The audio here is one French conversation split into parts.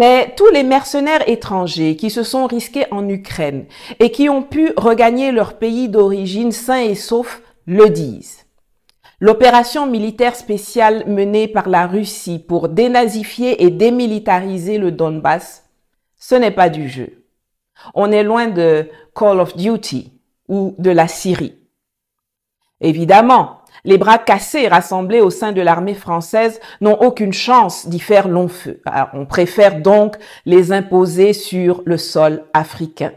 Mais tous les mercenaires étrangers qui se sont risqués en Ukraine et qui ont pu regagner leur pays d'origine sains et saufs le disent. L'opération militaire spéciale menée par la Russie pour dénazifier et démilitariser le Donbass, ce n'est pas du jeu. On est loin de Call of Duty ou de la Syrie. Évidemment, les bras cassés rassemblés au sein de l'armée française n'ont aucune chance d'y faire long feu. Alors, on préfère donc les imposer sur le sol africain.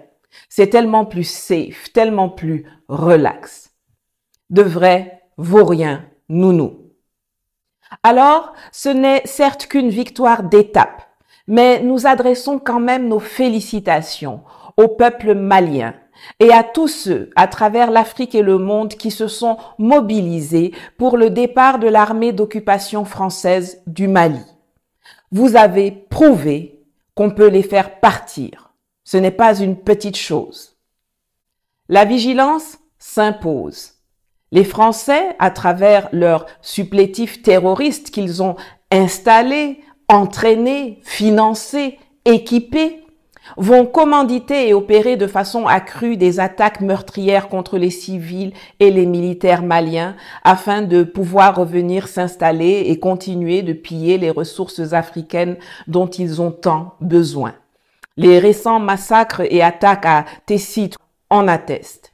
C'est tellement plus safe, tellement plus relax. De vrais vauriens nounous. Alors, ce n'est certes qu'une victoire d'étape, mais nous adressons quand même nos félicitations au peuple malien et à tous ceux à travers l'Afrique et le monde qui se sont mobilisés pour le départ de l'armée d'occupation française du Mali. Vous avez prouvé qu'on peut les faire partir. Ce n'est pas une petite chose. La vigilance s'impose. Les Français, à travers leur supplétif terroriste qu'ils ont installé, entraîné, financé, équipé, vont commanditer et opérer de façon accrue des attaques meurtrières contre les civils et les militaires maliens afin de pouvoir revenir s'installer et continuer de piller les ressources africaines dont ils ont tant besoin. Les récents massacres et attaques à Tessit en attestent.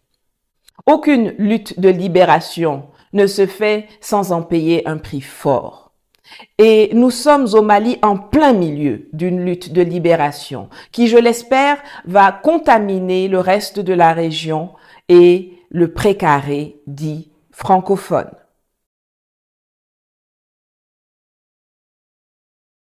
Aucune lutte de libération ne se fait sans en payer un prix fort. Et nous sommes au Mali en plein milieu d'une lutte de libération qui, je l'espère, va contaminer le reste de la région et le précaré dit francophone.